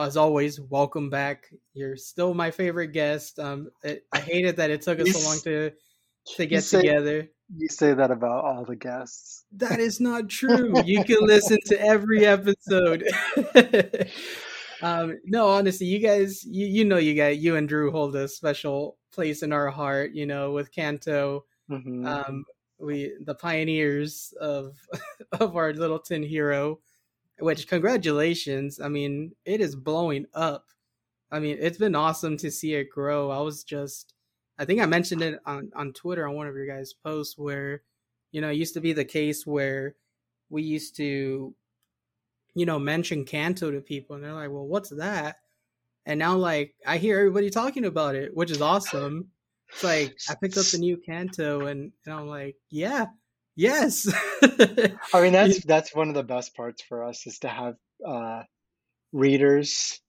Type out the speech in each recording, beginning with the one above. As always, welcome back. You're still my favorite guest. I hate it that it took us so long to get together. You say that about all the guests. That is not true. You can listen to every episode. No, honestly, you guys, you and Drew hold a special place in our heart. You know, with Canto, we the pioneers of our little tin hero. Which, congratulations. I mean, it is blowing up. I mean, it's been awesome to see it grow. I think I mentioned it on Twitter on one of your guys' posts where, you know, it used to be the case where we used to, you know, mention Canto to people and they're like, well, what's that? And now, like, I hear everybody talking about it, which is awesome. It's like, I picked up the new Canto and I'm like, yeah. Yes. I mean, that's one of the best parts for us is to have readers,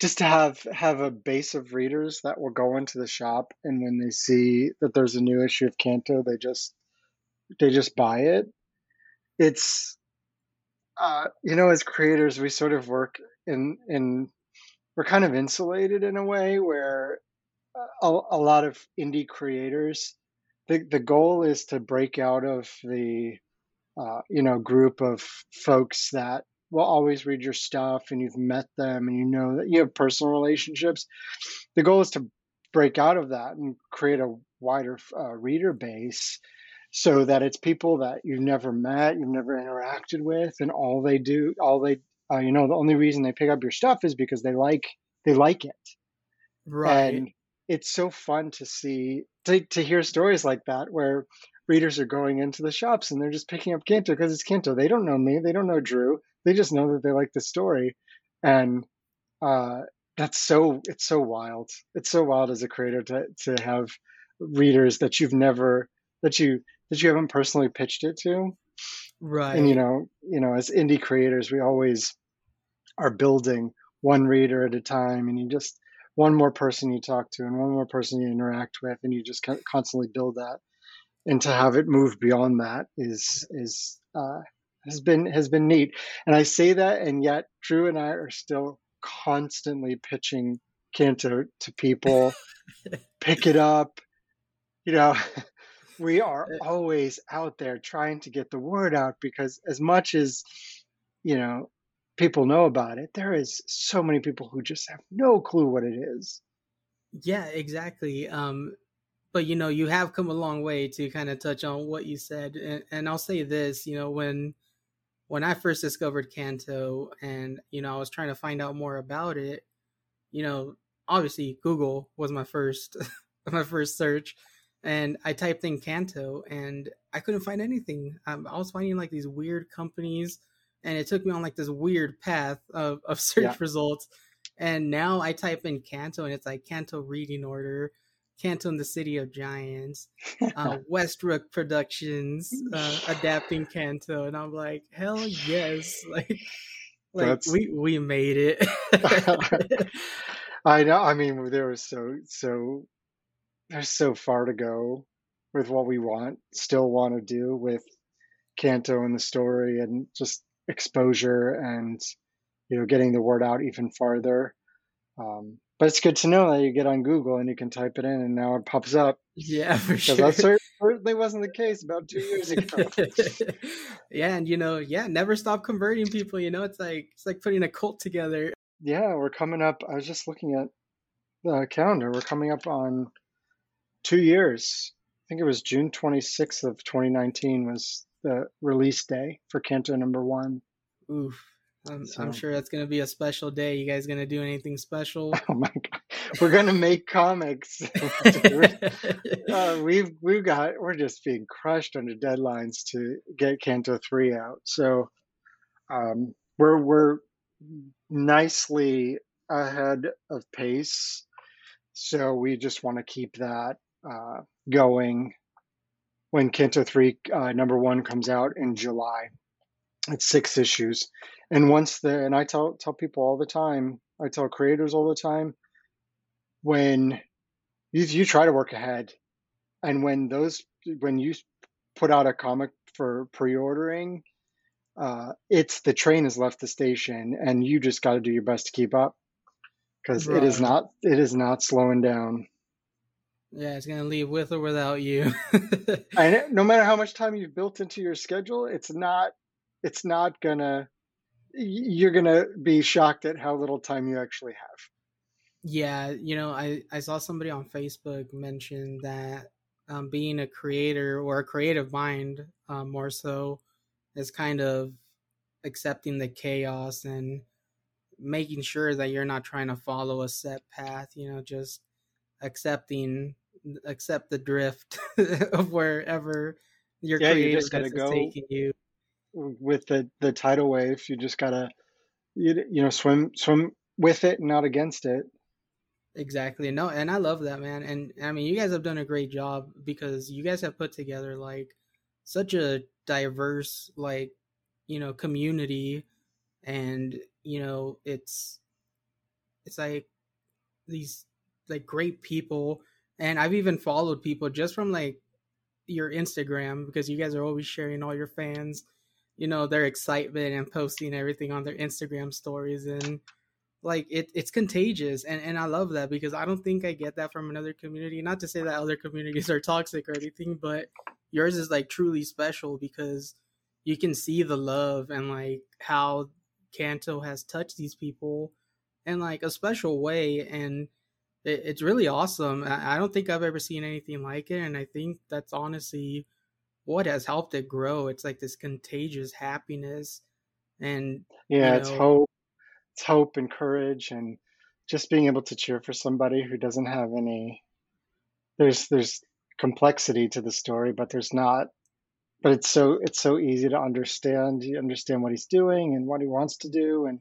just to have a base of readers that will go into the shop, and when they see that there's a new issue of Canto, they just buy it. It's you know, as creators, we sort of work in we're kind of insulated in a way where a lot of indie creators, The goal is to break out of the, you know, group of folks that will always read your stuff and you've met them and you know that you have personal relationships. The goal is to break out of that and create a wider reader base so that it's people that you've never met, you've never interacted with, and the only reason they pick up your stuff is because they like it. Right. And it's so fun to see. To hear stories like that where readers are going into the shops and they're just picking up Canto because it's Canto. They don't know me. They don't know Drew. They just know that they like the story. And it's so wild. It's so wild as a creator to have readers that you've never, that you haven't personally pitched it to. Right. And, you know, as indie creators, we always are building one reader at a time, and you just, one more person you talk to and one more person you interact with, and you just constantly build that. And to have it move beyond that has been neat. And I say that, and yet Drew and I are still constantly pitching Canto to people. Pick it up. You know, we are always out there trying to get the word out, because as much as, you know, people know about it, there is so many people who just have no clue what it is. Yeah, exactly. But, you know, you have come a long way to kind of touch on what you said. And I'll say this, you know, when I first discovered Canto and, you know, I was trying to find out more about it, you know, obviously Google was my first, search, and I typed in Canto and I couldn't find anything. I was finding like these weird companies, and it took me on like this weird path of search results. And now I type in Canto and it's like Canto Reading Order, Canto in the City of Giants, Westbrook Productions, adapting Canto. And I'm like, hell yes. Like we made it. I know. I mean, there's so far to go with what we still want to do with Canto and the story, and just exposure and, you know, getting the word out even farther, but it's good to know that you get on Google and you can type it in and now it pops up. Yeah, for sure. That's certainly wasn't the case about 2 years ago. Yeah, and never stop converting people. It's like putting a cult together. Yeah, we're coming up. I was just looking at the calendar. We're coming up on 2 years. I think it was June 26th of 2019 was the release day for Canto #1. Oof. I'm sure that's going to be a special day. You guys going to do anything special? Oh my God. We're going to make comics. We're just being crushed under deadlines to get Canto 3 out. So we're nicely ahead of pace. So we just want to keep that going when Canto 3 #1 comes out in July. It's 6 issues. And I tell people all the time, I tell creators all the time, when you try to work ahead, and when you put out a comic for pre-ordering, it's the train has left the station, and you just got to do your best to keep up, because right. it is not slowing down. Yeah, it's going to leave with or without you. And no matter how much time you've built into your schedule, it's not gonna. You're going to be shocked at how little time you actually have. Yeah. I saw somebody on Facebook mention that being a creator or a creative mind more so is kind of accepting the chaos and making sure that you're not trying to follow a set path, just accept the drift of wherever your creativeness is taking you. With the tidal wave, you just gotta swim with it and not against it. Exactly. No, and I love that, man. And I mean, you guys have done a great job, because you guys have put together such a diverse community, and it's like these great people. And I've even followed people just from your Instagram, because you guys are always sharing all your fans, their excitement and posting everything on their Instagram stories. And it's contagious. And I love that, because I don't think I get that from another community. Not to say that other communities are toxic or anything, but yours is truly special, because you can see the love and how Canto has touched these people in a special way. And it's really awesome. I don't think I've ever seen anything like it. And I think that's honestly what has helped it grow. It's this contagious happiness, and it's hope. It's hope and courage, and just being able to cheer for somebody who doesn't have any. There's complexity to the story, but there's not. But it's so easy to understand. You understand what he's doing and what he wants to do, and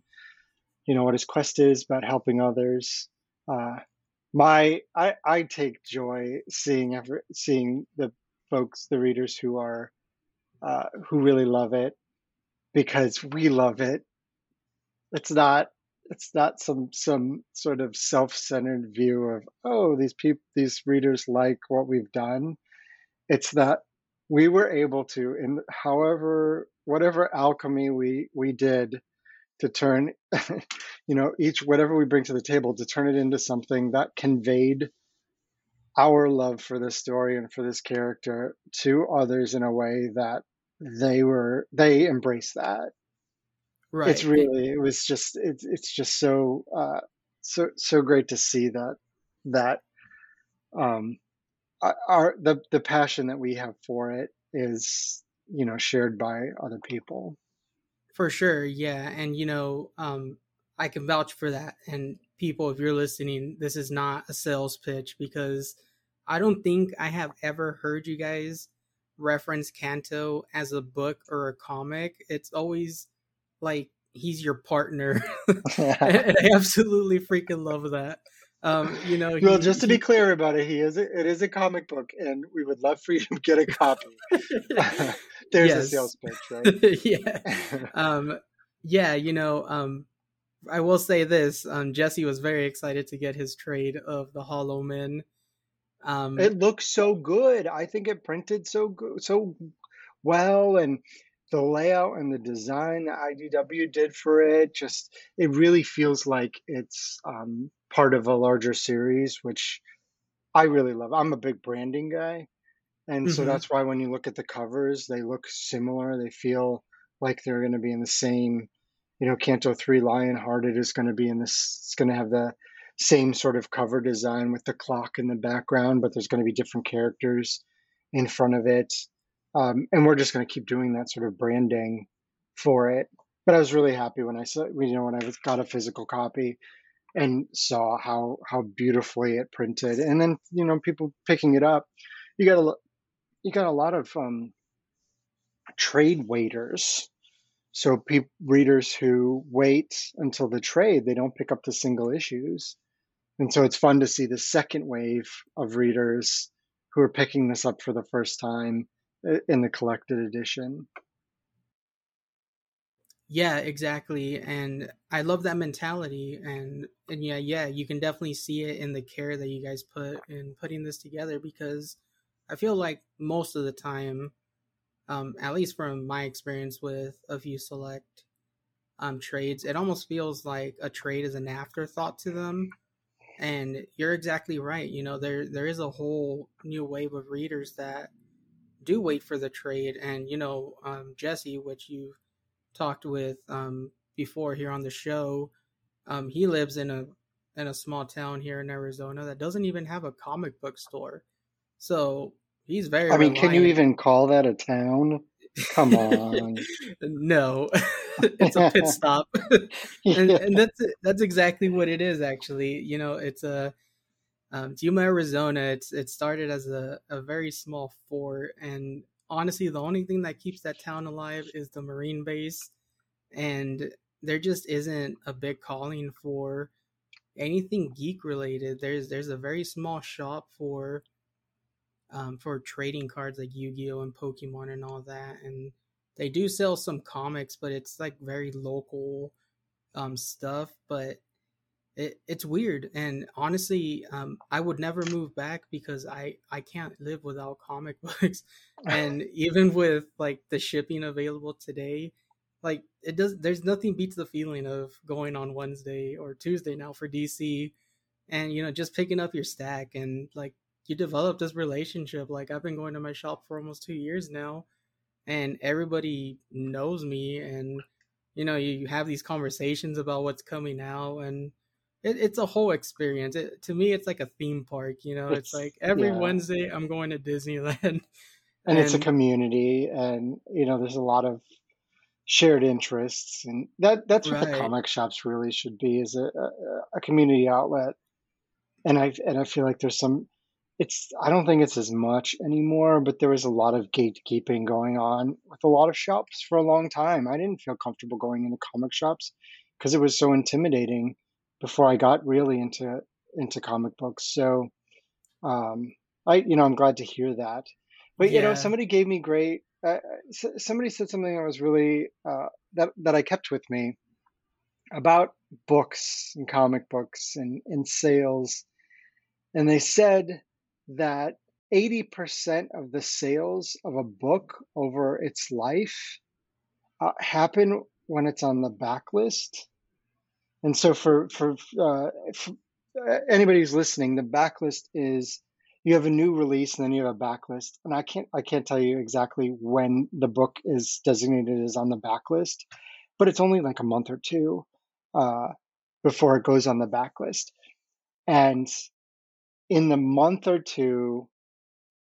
what his quest is about helping others. I take joy seeing the folks, the readers who are who really love it, because we love it. It's not some sort of self-centered view of, oh, these readers like what we've done. It's that we were able to, in whatever alchemy we did, to turn whatever we bring to the table, to turn it into something that conveyed our love for this story and for this character to others in a way that they embrace that. Right. It's just so great to see that the passion that we have for it is, shared by other people. For sure. Yeah. And, I can vouch for that. And people, if you're listening, this is not a sales pitch, because I don't think I have ever heard you guys reference Canto as a book or a comic. It's always he's your partner. And I absolutely freaking love that. Well, just to be clear about it, it is a comic book, and we would love for you to get a copy. There's a sales pitch, right? Yeah. I will say this, Jesse was very excited to get his trade of The Hollow Men. It looks so good. I think it printed so good, so well, and the layout and the design that IDW did for it, it really feels like it's part of a larger series, which I really love. I'm a big branding guy, And so that's why when you look at the covers, they look similar. They feel like they're going to be in the same, you know, Canto Three Lionhearted is going to be in this, it's going to have the same sort of cover design with the clock in the background, but there's going to be different characters in front of it. And we're just going to keep doing that sort of branding for it. But I was really happy when I saw, you know, when I got a physical copy and saw how beautifully it printed. And then, you know, people picking it up, you got a lot of trade waiters. So readers who wait until the trade, they don't pick up the single issues. And so it's fun to see the second wave of readers who are picking this up for the first time in the collected edition. Yeah, exactly. And I love that mentality. And yeah, you can definitely see it in the care that you guys put in putting this together, because I feel like most of the time, at least from my experience with a few select trades, it almost feels like a trade is an afterthought to them. And you're exactly right. You know, there is a whole new wave of readers that do wait for the trade. And, you know, Jesse, which you've talked with before here on the show, he lives in a small town here in Arizona that doesn't even have a comic book store. So he's very, I mean, reliant. Can you even call that a town? Come on. No, it's a pit stop. And that's exactly what it is, actually. You know, it's Yuma, Arizona. It started as a very small fort. And honestly, the only thing that keeps that town alive is the Marine base. And there just isn't a big calling for anything geek related. There's a very small shop for trading cards like Yu-Gi-Oh and Pokemon and all that. And they do sell some comics, but it's like very local stuff, but it's weird. And honestly, I would never move back because I can't live without comic books. And even with like the shipping available today, like there's nothing beats the feeling of going on Wednesday or Tuesday now for DC and, you know, just picking up your stack and like, you develop this relationship. Like I've been going to my shop for almost 2 years now and everybody knows me, and, you know, you have these conversations about what's coming out, and it's a whole experience. To me, it's like a theme park, you know, it's like every Wednesday I'm going to Disneyland and it's a community, and, you know, there's a lot of shared interests, and that's what the comic shops really should be, is a community outlet. And I feel like there's some, I don't think it's as much anymore, but there was a lot of gatekeeping going on with a lot of shops for a long time. I didn't feel comfortable going into comic shops because it was so intimidating before I got really into comic books. So, I'm glad to hear that. But you know, somebody gave me somebody said something that was really that I kept with me about books and comic books and sales, and they said that 80% of the sales of a book over its life happen when it's on the backlist. And so for anybody who's listening, the backlist is you have a new release and then you have a backlist. And I can't tell you exactly when the book is designated as on the backlist, but it's only like a month or two before it goes on the backlist. And in the month or two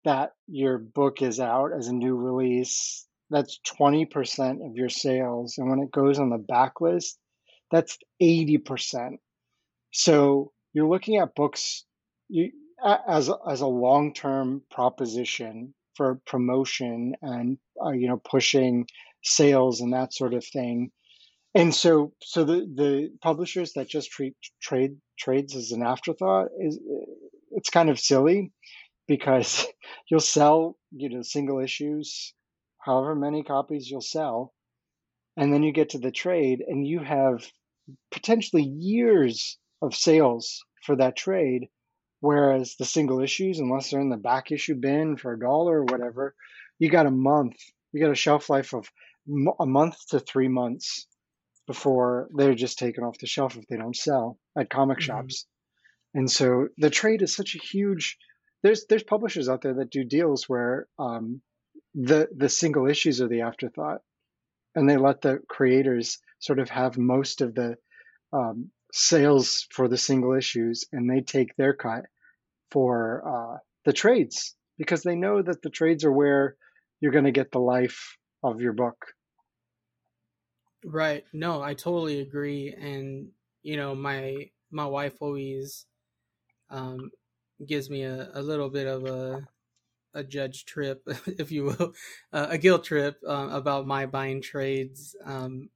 that your book is out as a new release, that's 20% of your sales. And when it goes on the backlist, that's 80%. So you're looking at books as a long-term proposition for promotion and, you know, pushing sales and that sort of thing. And so the publishers that just treat trades as an afterthought is, it's kind of silly, because you'll sell, you know, single issues, however many copies you'll sell, and then you get to the trade and you have potentially years of sales for that trade, whereas the single issues, unless they're in the back issue bin for $1 or whatever, you got a month. You got a shelf life of a month to 3 months before they're just taken off the shelf if they don't sell at comic shops. And so the trade is such a huge there's publishers out there that do deals where the single issues are the afterthought, and they let the creators sort of have most of the sales for the single issues, and they take their cut for the trades, because they know that the trades are where you're going to get the life of your book. Right. No, I totally agree. And, you know, my wife always gives me a little bit of a judge trip, if you will, a guilt trip about my buying trades,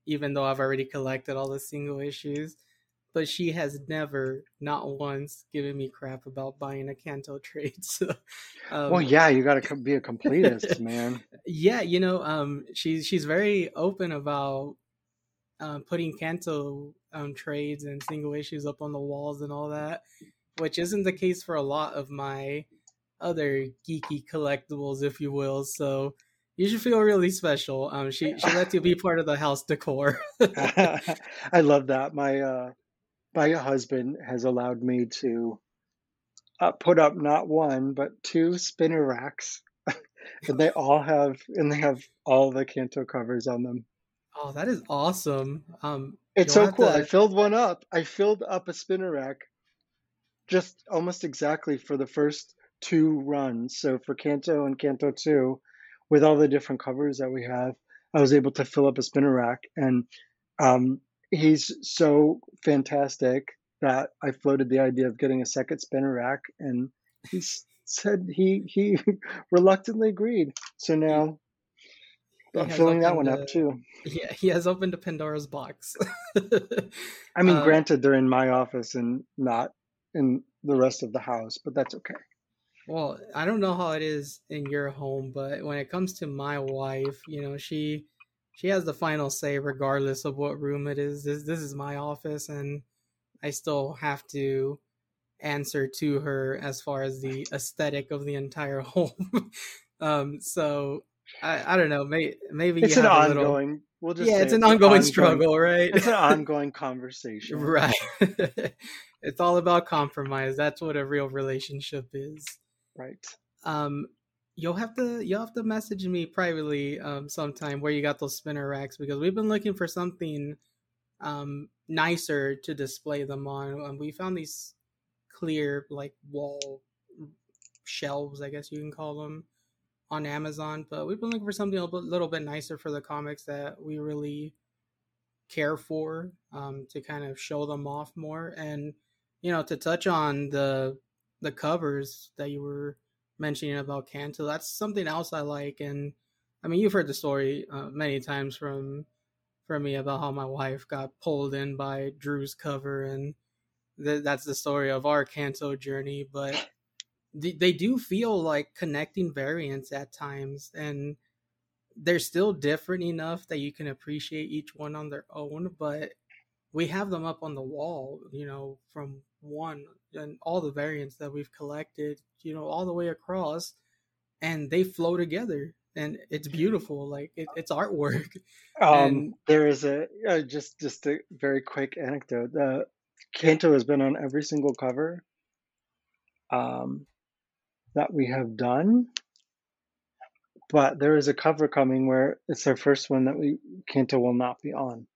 even though I've already collected all the single issues. But she has never, not once, given me crap about buying a Canto trade. So, well, yeah, you got to be a completist, man. Yeah, you know, she's very open about putting Canto trades and single issues up on the walls and all that, which isn't the case for a lot of my other geeky collectibles, if you will. So you should feel really special. She lets you be part of the house decor. I love that. My husband has allowed me to put up not one, but two spinner racks. and they have all the Canto covers on them. Oh, that is awesome. It's so cool. I filled up a spinner rack just almost exactly for the first two runs. So for Canto and Canto 2, with all the different covers that we have, I was able to fill up a spinner rack. And he's so fantastic that I floated the idea of getting a second spinner rack, and he said he reluctantly agreed. So now I'm filling that one up too. Yeah, he has opened a Pandora's box. I mean, granted, they're in my office and not in the rest of the house, but that's okay. Well, I don't know how it is in your home, but when it comes to my wife, you know, she has the final say regardless of what room it is. This is my office, and I still have to answer to her as far as the aesthetic of the entire home. So I don't know. Maybe it's an ongoing struggle, right? It's an ongoing conversation. Right. It's all about compromise. That's what a real relationship is. Right. You'll have to message me privately sometime where you got those spinner racks, because we've been looking for something nicer to display them on. And we found these clear like wall shelves, I guess you can call them, on Amazon. But we've been looking for something a little bit nicer for the comics that we really care for, to kind of show them off more. And, you know, to touch on the covers that you were mentioning about Canto, that's something else I like. And I mean, you've heard the story many times from me about how my wife got pulled in by Drew's cover, and that's the story of our Canto journey. But they do feel like connecting variants at times, and they're still different enough that you can appreciate each one on their own. But we have them up on the wall, you know, from one and all the variants that we've collected, you know, all the way across, and they flow together, and it's beautiful. Like it's artwork. There is a just a very quick anecdote. Canto has been on every single cover that we have done, but there is a cover coming where it's our first one that Canto will not be on.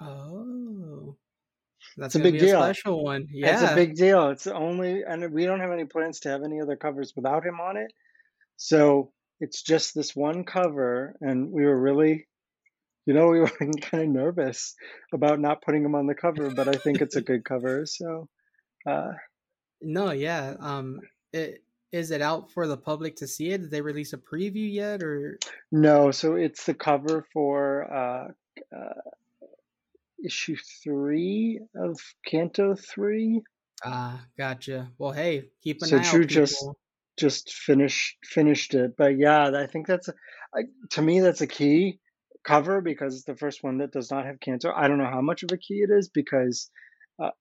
Oh. That's a big deal. A special one. Yeah. It's a big deal. It's and we don't have any plans to have any other covers without him on it. So it's just this one cover, and we were really, you know, we were kind of nervous about not putting him on the cover, but I think it's a good cover. So, no, yeah. Is it out for the public to see it? Did they release a preview yet, or no? So it's the cover for issue 3 of Canto 3. Gotcha. Well, hey, keep an eye out. So Drew just finished it, but yeah, I think that's to me that's a key cover, because it's the first one that does not have Canto. I don't know how much of a key it is, because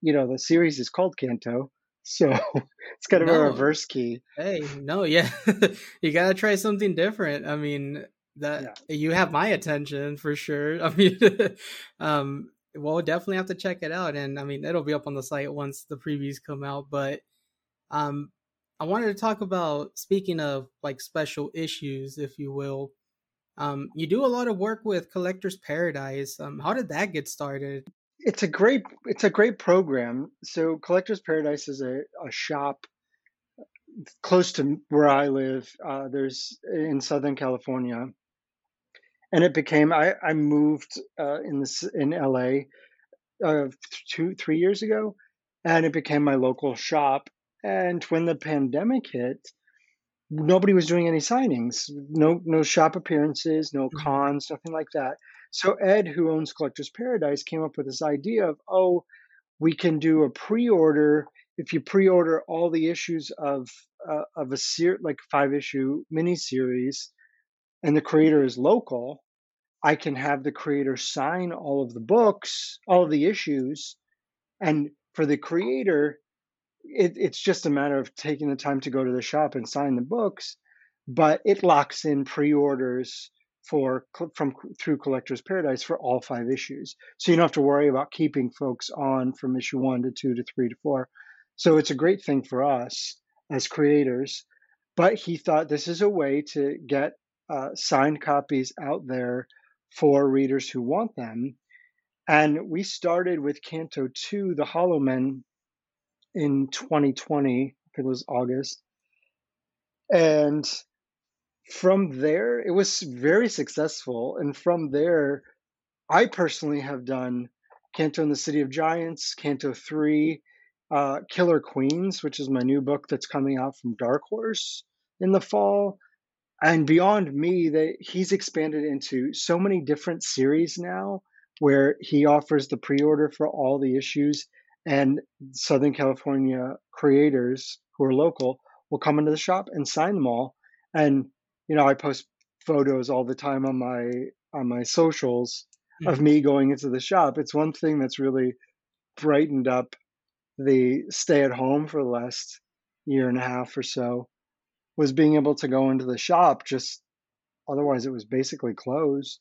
you know, the series is called Canto, so it's kind of a reverse key. Hey, no, yeah, you gotta try something different. I mean, that you have my attention for sure. I mean, we'll definitely have to check it out. And I mean, it'll be up on the site once the previews come out. But I wanted to talk about, speaking of like special issues, if you will, you do a lot of work with Collector's Paradise. How did that get started? It's a great program. So Collector's Paradise is a shop close to where I live. There's in Southern California, and it became, I moved in LA 2-3 years ago, and it became my local shop. And when the pandemic hit, nobody was doing any signings, no shop appearances, no cons, nothing like that. So Ed, who owns Collector's Paradise, came up with this idea of, we can do a pre-order. If you pre-order all the issues of a like 5-issue miniseries, and the creator is local, I can have the creator sign all of the books, all of the issues, and for the creator, it's just a matter of taking the time to go to the shop and sign the books, but it locks in pre-orders through Collector's Paradise for all 5 issues. So you don't have to worry about keeping folks on from issue 1 to 2 to 3 to 4. So it's a great thing for us as creators, but he thought this is a way to get signed copies out there for readers who want them. And we started with Canto 2, The Hollow Men, in 2020, I think it was August. And from there, it was very successful. And from there, I personally have done Canto in the City of Giants, Canto 3, Killer Queens, which is my new book that's coming out from Dark Horse in the fall. And Beyond Me, he's expanded into so many different series now, where he offers the pre-order for all the issues. And Southern California creators who are local will come into the shop and sign them all. And, I post photos all the time on my socials of me going into the shop. It's one thing that's really brightened up the stay at home for the last year and a half or so, was being able to go into the shop. Just otherwise it was basically closed.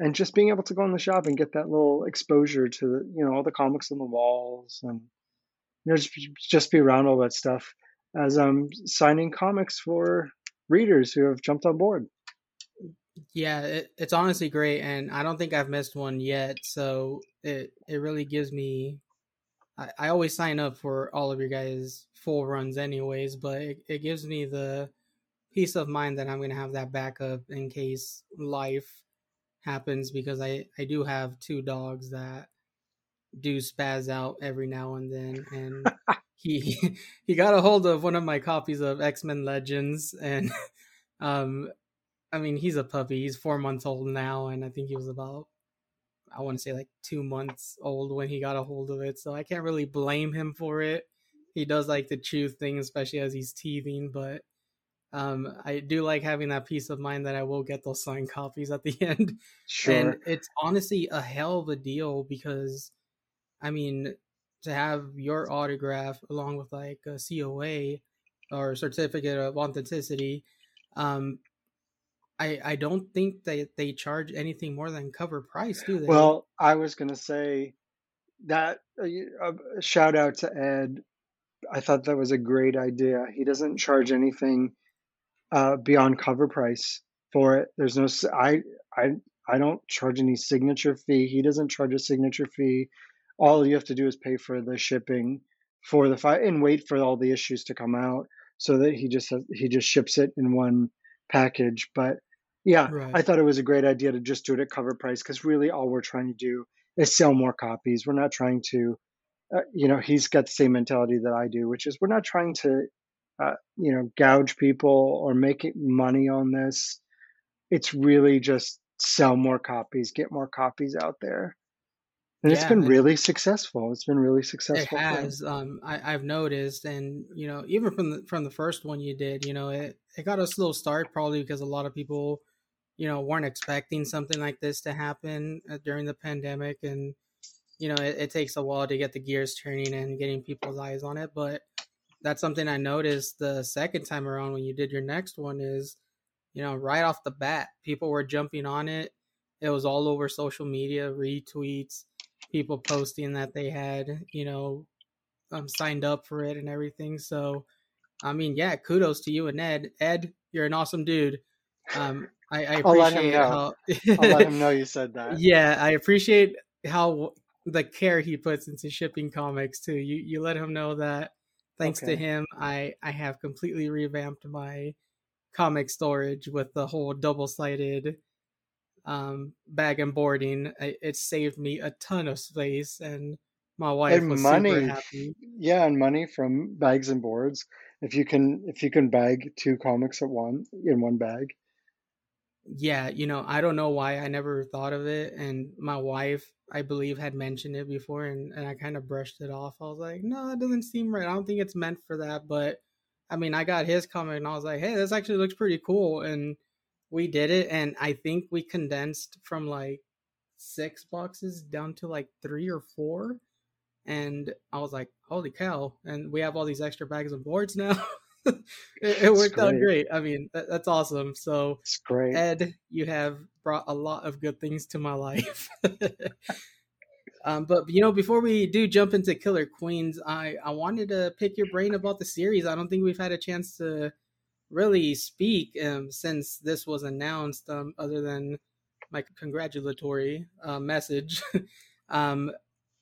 And just being able to go in the shop and get that little exposure to the, all the comics on the walls, and just be around all that stuff as I'm signing comics for readers who have jumped on board. Yeah, it's honestly great, and I don't think I've missed one yet. So it really gives me. I always sign up for all of your guys' full runs, anyways, but it gives me the peace of mind that I'm going to have that backup in case life happens, because I do have 2 dogs that do spaz out every now and then, and he got a hold of one of my copies of X-Men Legends, and I mean, he's a puppy, he's 4 months old now, and I think he was about, I want to say like 2 months old when he got a hold of it, so I can't really blame him for it. He does like to chew things, especially as he's teething, but I do like having that peace of mind that I will get those signed copies at the end. Sure. And it's honestly a hell of a deal, because I mean, to have your autograph along with like a COA or certificate of authenticity, I don't think that they charge anything more than cover price, do they? Well, I was going to say that shout out to Ed. I thought that was a great idea. He doesn't charge anything beyond cover price for it. There's no, I don't charge any signature fee. He doesn't charge a signature fee. All you have to do is pay for the shipping for the file and wait for all the issues to come out, so that he just ships it in one package. But yeah, right. I thought it was a great idea to just do it at cover price, because really all we're trying to do is sell more copies. We're not trying to, he's got the same mentality that I do, which is we're not trying to gouge people or make money on this. It's really just sell more copies, get more copies out there. And yeah, it's been really successful. It has. I've noticed. And, even from the first one you did, it got a slow start, probably because a lot of people, weren't expecting something like this to happen during the pandemic. And, it takes a while to get the gears turning and getting people's eyes on it. But that's something I noticed the second time around when you did your next one is, right off the bat, people were jumping on it. It was all over social media, retweets, people posting that they had, signed up for it and everything. So I mean, yeah, kudos to you and Ed. Ed, you're an awesome dude. I appreciate I'll let him know you said that. Yeah, I appreciate how the care he puts into shipping comics too. You let him know that. Thanks to him, I have completely revamped my comic storage with the whole double-sided bag and boarding. It saved me a ton of space, and my wife was super happy. Yeah, and money from bags and boards. If you can bag two comics in one bag. Yeah, I don't know why I never thought of it, and my wife, I believe, had mentioned it before, and I kind of brushed it off. I was like, no, it doesn't seem right. I don't think it's meant for that. But I mean, I got his comic and I was like, hey, this actually looks pretty cool, and we did it. And I think we condensed from like 6 boxes down to like 3 or 4, and I was like, holy cow, and we have all these extra bags and boards now. It worked out great. I mean, that's awesome. So, it's great. Ed, you have brought a lot of good things to my life. But, before we do jump into Killer Queens, I wanted to pick your brain about the series. I don't think we've had a chance to really speak since this was announced, other than my congratulatory message.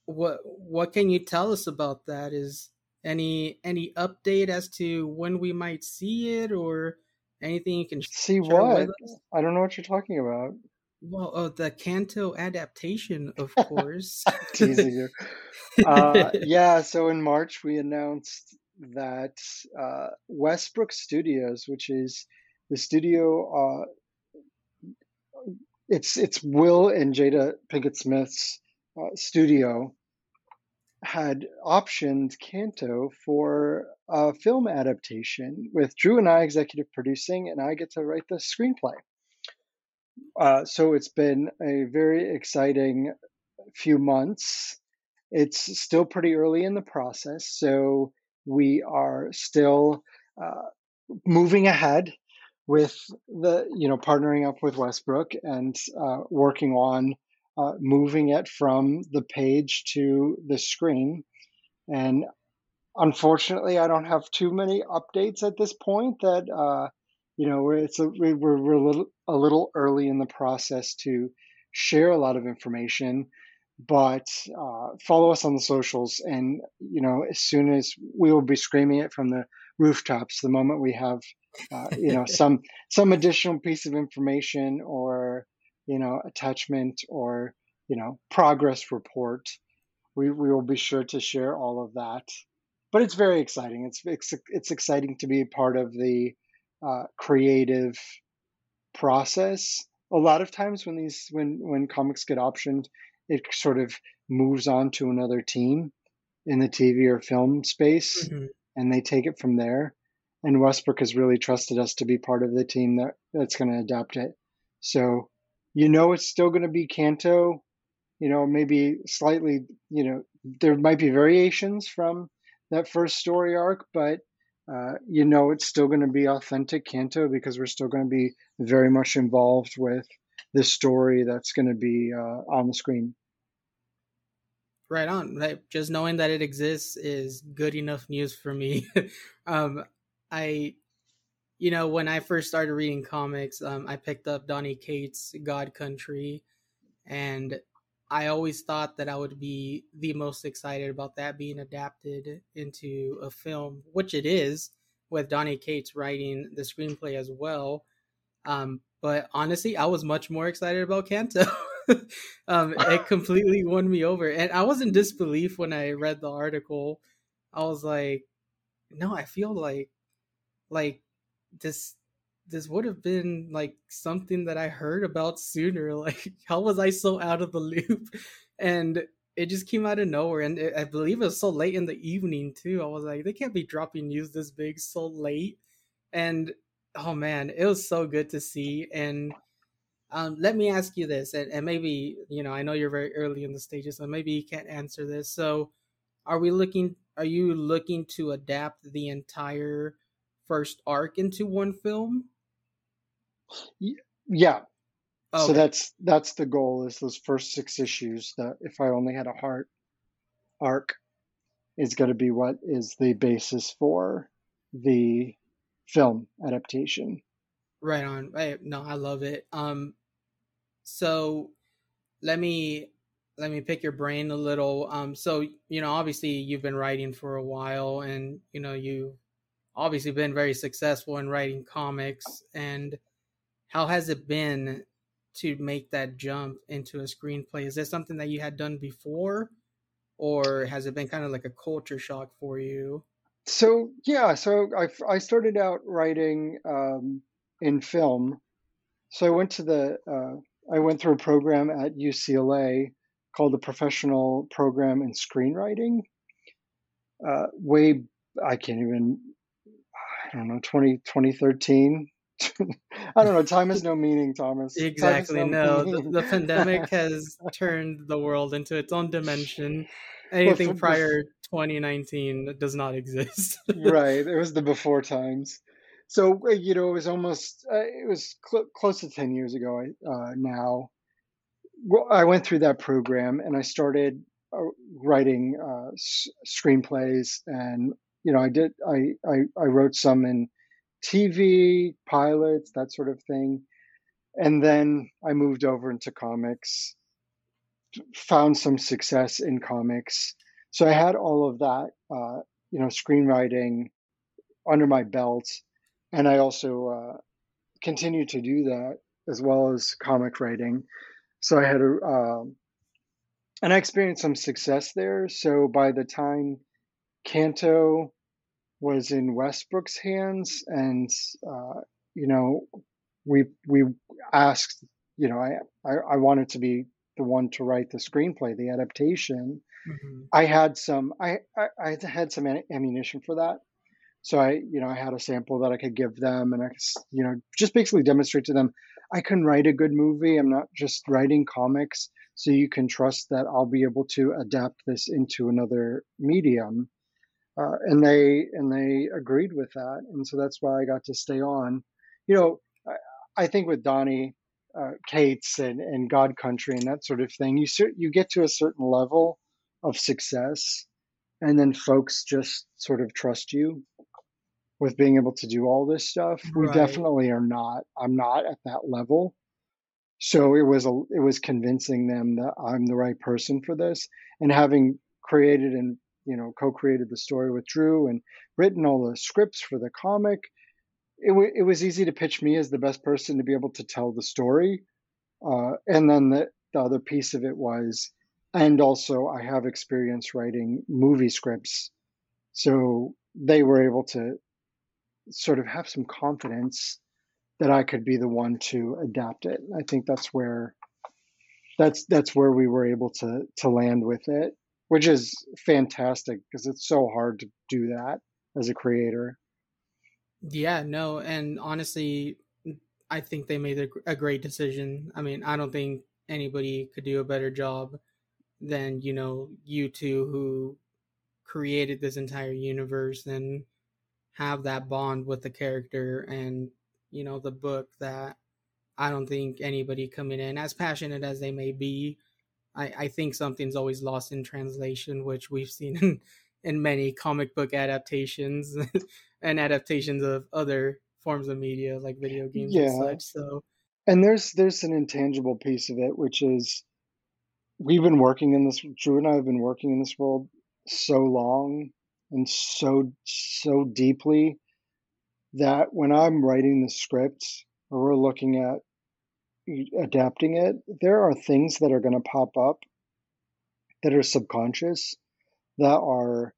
What can you tell us about that? Is any update as to when we might see it, or anything you can see? What? I don't know what you're talking about. Well, the Canto adaptation, of course. Teasing you. Yeah. So in March, we announced that Westbrook Studios, which is the studio, it's Will and Jada Pinkett Smith's studio, had optioned Canto for a film adaptation, with Drew and I executive producing, and I get to write the screenplay. So it's been a very exciting few months. It's still pretty early in the process, so we are still moving ahead with the, partnering up with Westbrook and working on moving it from the page to the screen. And unfortunately, I don't have too many updates at this point. That we're a little early in the process to share a lot of information. But follow us on the socials, and as soon as we will be screaming it from the rooftops the moment we have some additional piece of information, or attachment, or, progress report. We will be sure to share all of that. But it's very exciting. It's exciting to be a part of the creative process. A lot of times when comics get optioned, it sort of moves on to another team in the TV or film space, mm-hmm. and they take it from there. And Westbrook has really trusted us to be part of the team that's going to adapt it. So, it's still going to be Canto, maybe slightly, there might be variations from that first story arc, but, it's still going to be authentic Canto, because we're still going to be very much involved with the story that's going to be on the screen. Right on. Like, just knowing that it exists is good enough news for me. When I first started reading comics, I picked up Donny Cates' God Country, and I always thought that I would be the most excited about that being adapted into a film, which it is, with Donny Cates writing the screenplay as well. But honestly, I was much more excited about Canto. It completely won me over. And I was in disbelief when I read the article. I was like, no, I feel like this would have been like something that I heard about sooner. Like, how was I so out of the loop? And it just came out of nowhere. And I believe it was so late in the evening too. I was like, they can't be dropping news this big so late. And oh man, it was so good to see. And let me ask you this, and maybe, I know you're very early in the stages, so maybe you can't answer this. So are you looking to adapt the entire first arc into one film? Yeah. Okay. So that's the goal, is those first 6 issues, that If I Only Had a Heart arc is going to be what is the basis for the film adaptation. Right on. No, I love it. So let me pick your brain a little. So, you know, obviously you've been writing for a while, and, you know, you've obviously been very successful in writing comics. And how has it been to make that jump into a screenplay? Is that something that you had done before, or has it been kind of like a culture shock for you? So, yeah, so I started out writing in film. So I went to I went through a program at UCLA called the Professional Program in Screenwriting. I don't know, 2013. I don't know. Time has no meaning, Thomas. Exactly. No, the pandemic has turned the world into its own dimension. Anything prior 2019 does not exist. Right. It was the before times. So, you know, it was almost, close to 10 years ago now. Well, I went through that program and I started writing screenplays, and, you know, I wrote some in TV, pilots, that sort of thing. And then I moved over into comics, found some success in comics. So I had all of that, you know, screenwriting under my belt. And I also continued to do that as well as comic writing. So I had and I experienced some success there. So by the time Canto was in Westbrook's hands, and you know, we asked, you know, I wanted to be the one to write the screenplay, the adaptation. Mm-hmm. I had some ammunition for that, so I had a sample that I could give them, and I could, you know, just basically demonstrate to them I can write a good movie. I'm not just writing comics, so you can trust that I'll be able to adapt this into another medium. And they agreed with that, and so that's why I got to stay on. You know, I think with Donny Cates and God Country and that sort of thing, you get to a certain level of success, and then folks just sort of trust you with being able to do all this stuff. Right. We definitely are not. I'm not at that level, so it was convincing them that I'm the right person for this, and having created and, you know, co-created the story with Drew and written all the scripts for the comic, it was easy to pitch me as the best person to be able to tell the story. And then the other piece of it was, and also I have experience writing movie scripts. So they were able to sort of have some confidence that I could be the one to adapt it. I think that's where we were able to land with it, which is fantastic because it's so hard to do that as a creator. Yeah, no. And honestly, I think they made a great decision. I mean, I don't think anybody could do a better job than, you know, you two who created this entire universe and have that bond with the character and, you know, the book, that I don't think anybody coming in, as passionate as they may be, I think something's always lost in translation, which we've seen in many comic book adaptations and adaptations of other forms of media like video games and such. So, and there's an intangible piece of it, which is Drew and I have been working in this world so long and so deeply that when I'm writing the script or we're looking at adapting it, there are things that are going to pop up that are subconscious, that are,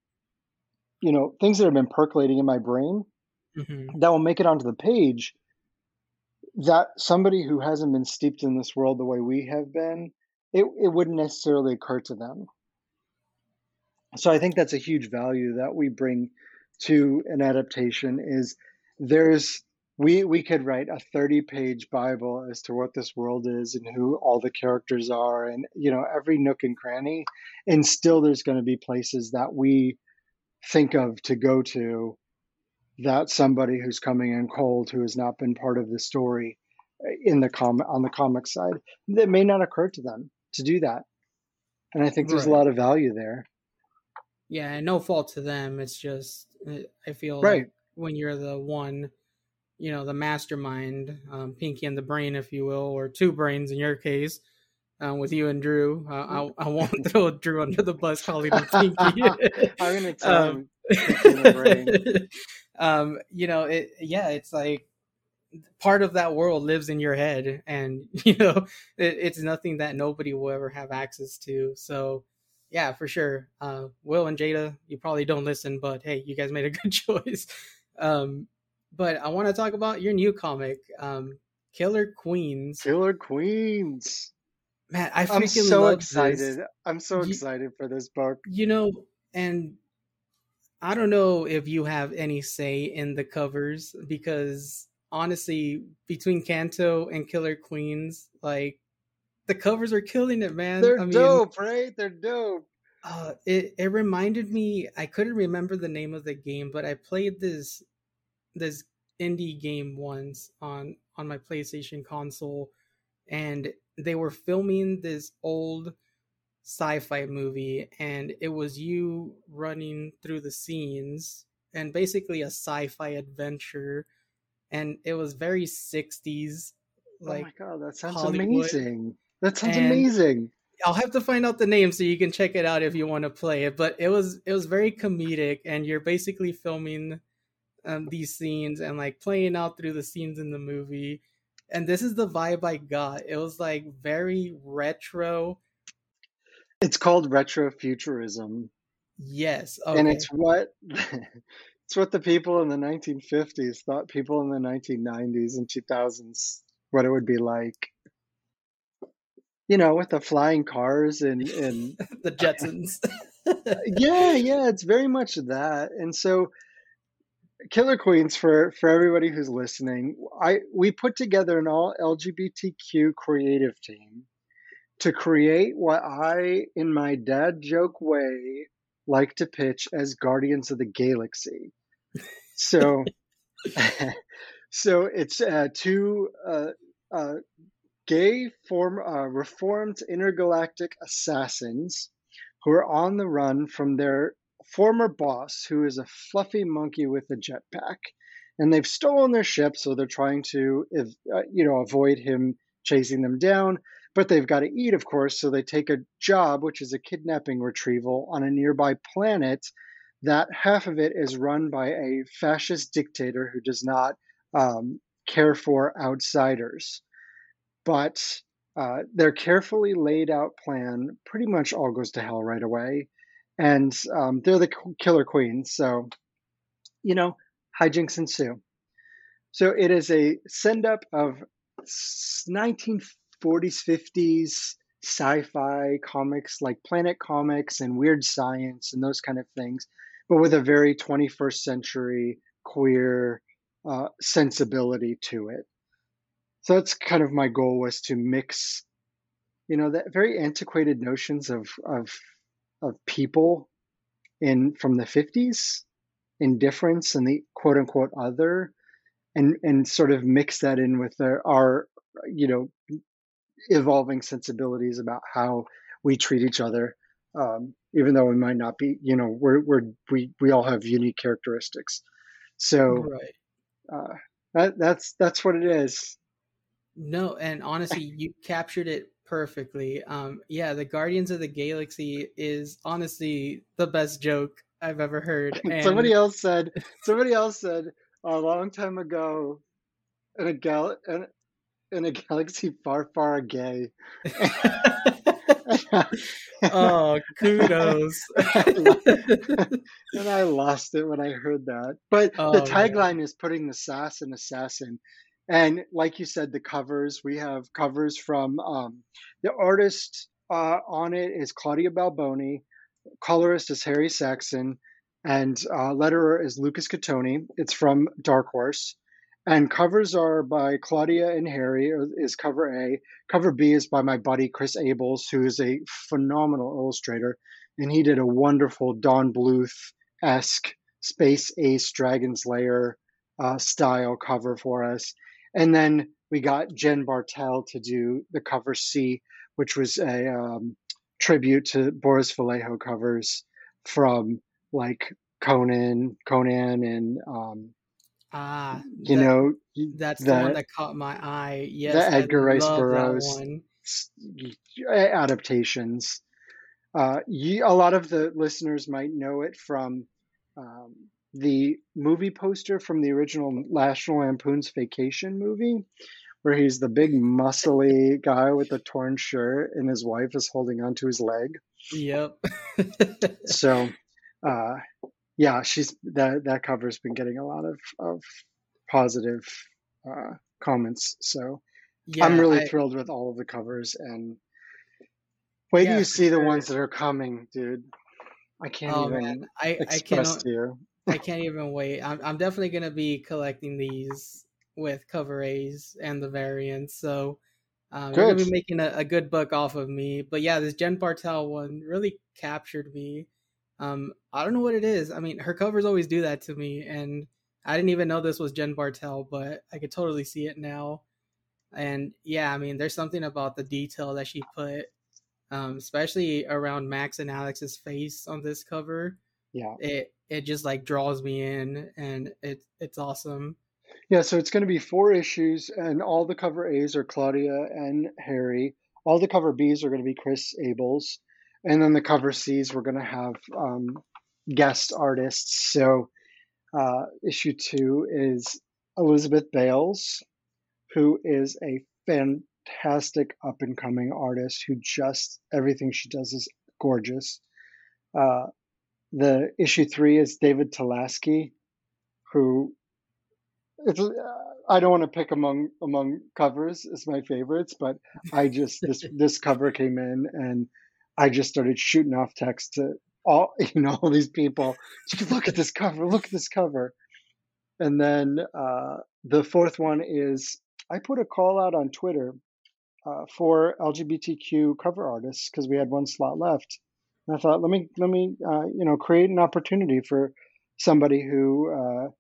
you know, things that have been percolating in my brain, mm-hmm. that will make it onto the page, that somebody who hasn't been steeped in this world the way we have been, it wouldn't necessarily occur to them. So I think that's a huge value that we bring to an adaptation, is we could write a 30-page Bible as to what this world is and who all the characters are and, you know, every nook and cranny, and still there's going to be places that we think of to go to that somebody who's coming in cold, who has not been part of the story on the comic side, that may not occur to them to do that. And I think there's a lot of value there. Yeah, and no fault to them. It's just, I feel like when you're the one, you know, the mastermind, Pinky and the brain, if you will, or two brains in your case, with you and Drew. I won't throw Drew under the bus calling him Pinky. I'm going to tell him Pinky and the brain. You know, it's like part of that world lives in your head, and, you know, it's nothing that nobody will ever have access to. So, yeah, for sure. Will and Jada, you probably don't listen, but hey, you guys made a good choice. But I want to talk about your new comic, Killer Queens. Killer Queens. Man, I freaking love excited. This. I'm so excited for this book. You know, and I don't know if you have any say in the covers, because honestly, between Canto and Killer Queens, like, the covers are killing it, man. I mean, dope, right? They're dope. It reminded me, I couldn't remember the name of the game, but I played this indie game once on my PlayStation console, and they were filming this old sci-fi movie, and it was you running through the scenes and basically a sci-fi adventure, and it was very 60s. Like, oh my god, that sounds amazing. I'll have to find out the name so you can check it out if you want to play it, but it was very comedic, and you're basically filming these scenes and like playing out through the scenes in the movie. And this is the vibe I got. It was like very retro. It's called retrofuturism. Yes. Okay. And it's what the people in the 1950s thought people in the 1990s and 2000s, what it would be like, you know, with the flying cars and the Jetsons. Yeah. It's very much that. And so Killer Queens, for everybody who's listening, we put together an all LGBTQ creative team to create what I, in my dad joke way, like to pitch as Guardians of the Galaxy. So, it's two gay reformed intergalactic assassins who are on the run from their former boss, who is a fluffy monkey with a jetpack, and they've stolen their ship, so they're trying to avoid him chasing them down, but they've got to eat, of course, so they take a job, which is a kidnapping retrieval on a nearby planet that half of it is run by a fascist dictator who does not care for outsiders. But their carefully laid out plan pretty much all goes to hell right away. And they're the Killer Queens, so, you know, hijinks ensue. So it is a send-up of 1940s, 50s sci-fi comics like Planet Comics and Weird Science and those kind of things, but with a very 21st century queer sensibility to it. So that's kind of my goal, was to mix, you know, that very antiquated notions of people from the 50s, indifference and the quote unquote other, and sort of mix that in with our, you know, evolving sensibilities about how we treat each other, even though we might not be, you know, we all have unique characteristics. So right. That's what it is. No, and honestly, you captured it perfectly. The Guardians of the Galaxy is honestly the best joke I've ever heard. And somebody else said a long time ago, in a galaxy far, far gay. Oh, kudos. And I lost it when I heard that. But the tagline is putting the sass in assassin. And like you said, the covers, we have covers from the artist on it is Claudia Balboni, colorist is Harry Saxon, and letterer is Lucas Cattoni. It's from Dark Horse. And covers are by Claudia and Harry, is cover A. Cover B is by my buddy Chris Abels, who is a phenomenal illustrator. And he did a wonderful Don Bluth-esque Space Ace Dragon's Lair style cover for us. And then we got Jen Bartel to do the cover C, which was a tribute to Boris Vallejo covers from like Conan and That's the one that caught my eye. Yes, the Edgar Rice Burroughs adaptations. A lot of the listeners might know it from the movie poster from the original National Lampoon's Vacation movie, where he's the big muscly guy with the torn shirt and his wife is holding onto his leg. Yep. So, that cover's been getting a lot of positive comments. So yeah, I'm really thrilled with all of the covers, and do you see the ones that are coming, dude? I can't express to you. I can't even wait. I'm definitely going to be collecting these with cover A's and the variants. So you're going to be making a good buck off of me. But yeah, this Jen Bartel one really captured me. I don't know what it is. I mean, her covers always do that to me, and I didn't even know this was Jen Bartel, but I could totally see it now. And yeah, I mean, there's something about the detail that she put, especially around Max and Alex's face on this cover. Yeah, it just like draws me in, and it's awesome. Yeah, so it's going to be 4 issues, and all the cover A's are Claudia and Harry. All the cover B's are going to be Chris Abels. And then the cover C's, we're going to have guest artists. So issue 2 is Elizabeth Bales, who is a fantastic up-and-coming artist who just everything she does is gorgeous. The issue 3 is David Tulaski, who I don't want to pick among covers as my favorites, but I just this cover came in and I just started shooting off text to all these people. Look at this cover. Look at this cover. And then the 4th one is I put a call out on Twitter for LGBTQ cover artists because we had one slot left, and I thought let me create an opportunity for somebody who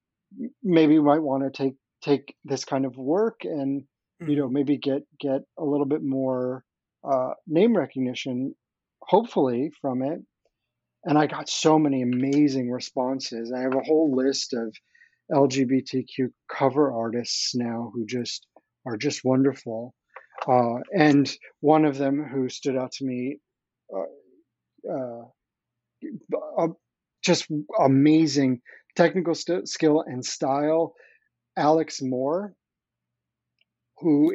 maybe might want to take this kind of work and maybe get a little bit more name recognition, hopefully, from it. And I got so many amazing responses. I have a whole list of LGBTQ cover artists now who just are just wonderful. And one of them who stood out to me, just amazing technical skill and style, Alex Moore, who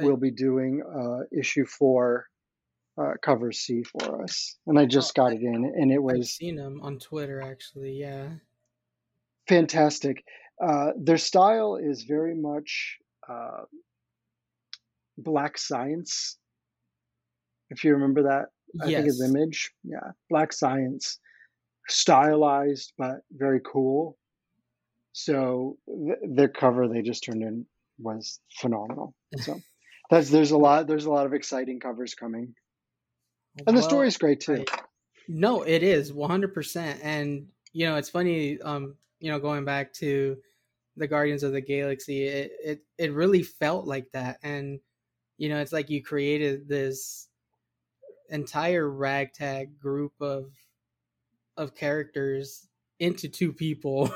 will be doing issue 4 cover C for us, and I just got it in, and it was. I've seen them on Twitter, actually. Yeah, fantastic. Their style is very much Black Science. If you remember that, I think his image, Black Science, stylized but very cool. So the cover they just turned in was phenomenal. So there's a lot of exciting covers coming. And the story's great too. No, it is 100%. And it's funny. Going back to the Guardians of the Galaxy, it really felt like that. And it's like you created this entire ragtag group of characters into 2 people,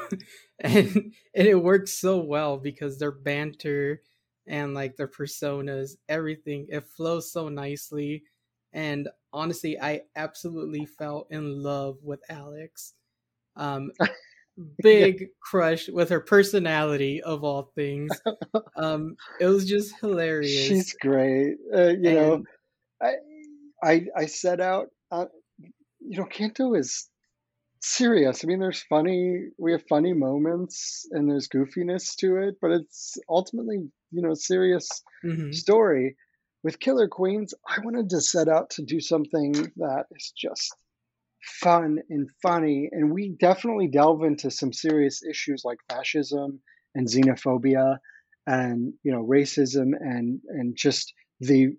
and it works so well because their banter and like their personas, everything, it flows so nicely. And honestly, I absolutely fell in love with Alex. Big crush with her personality of all things. It was just hilarious. She's great. I set out. Canto is serious. I mean, there's funny. We have funny moments, and there's goofiness to it, but it's ultimately a serious story. With Killer Queens, I wanted to set out to do something that is just fun and funny. And we definitely delve into some serious issues like fascism and xenophobia and, racism and just the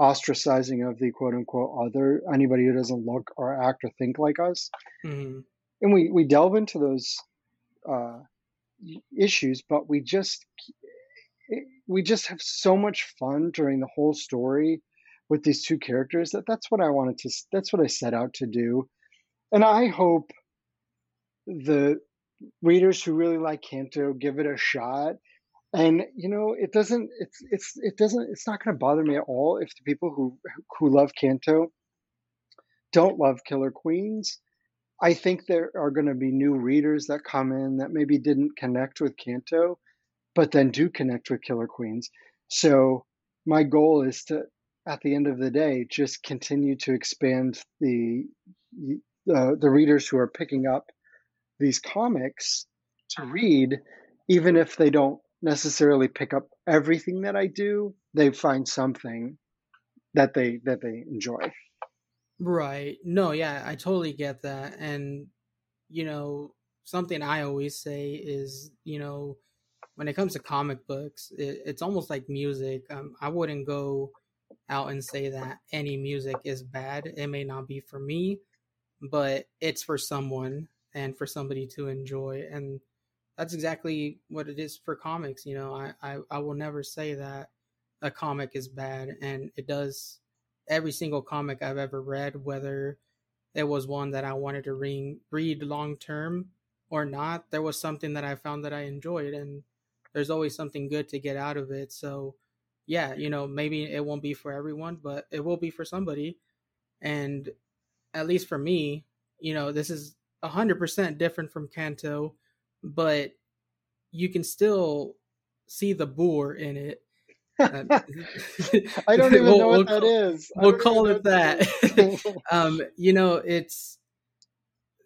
ostracizing of the quote unquote other, anybody who doesn't look or act or think like us. Mm-hmm. And we delve into those issues, but we just have so much fun during the whole story with these 2 characters that's what I wanted to, that's what I set out to do. And I hope the readers who really like Canto give it a shot. And you know, it's not going to bother me at all if the people who love Canto don't love Killer Queens. I think there are going to be new readers that come in that maybe didn't connect with Canto, but then do connect with Killer Queens. So my goal is to, at the end of the day, just continue to expand the readers who are picking up these comics to read, even if they don't necessarily pick up everything that I do. They find something that they enjoy. Right. No, yeah, I totally get that. And, you know, something I always say is, you know, when it comes to comic books, it's almost like music. I wouldn't go out and say that any music is bad. It may not be for me, but it's for someone and for somebody to enjoy. And that's exactly what it is for comics. You know, I will never say that a comic is bad, and it does. Every single comic I've ever read, whether it was one that I wanted to read long term or not, there was something that I found that I enjoyed, and there's always something good to get out of it. So yeah, you know, maybe it won't be for everyone, but it will be for somebody. And at least for me, you know, this is 100% different from Canto, but you can still see the boor in it. I don't even know what that is. We'll call it that. You know, it's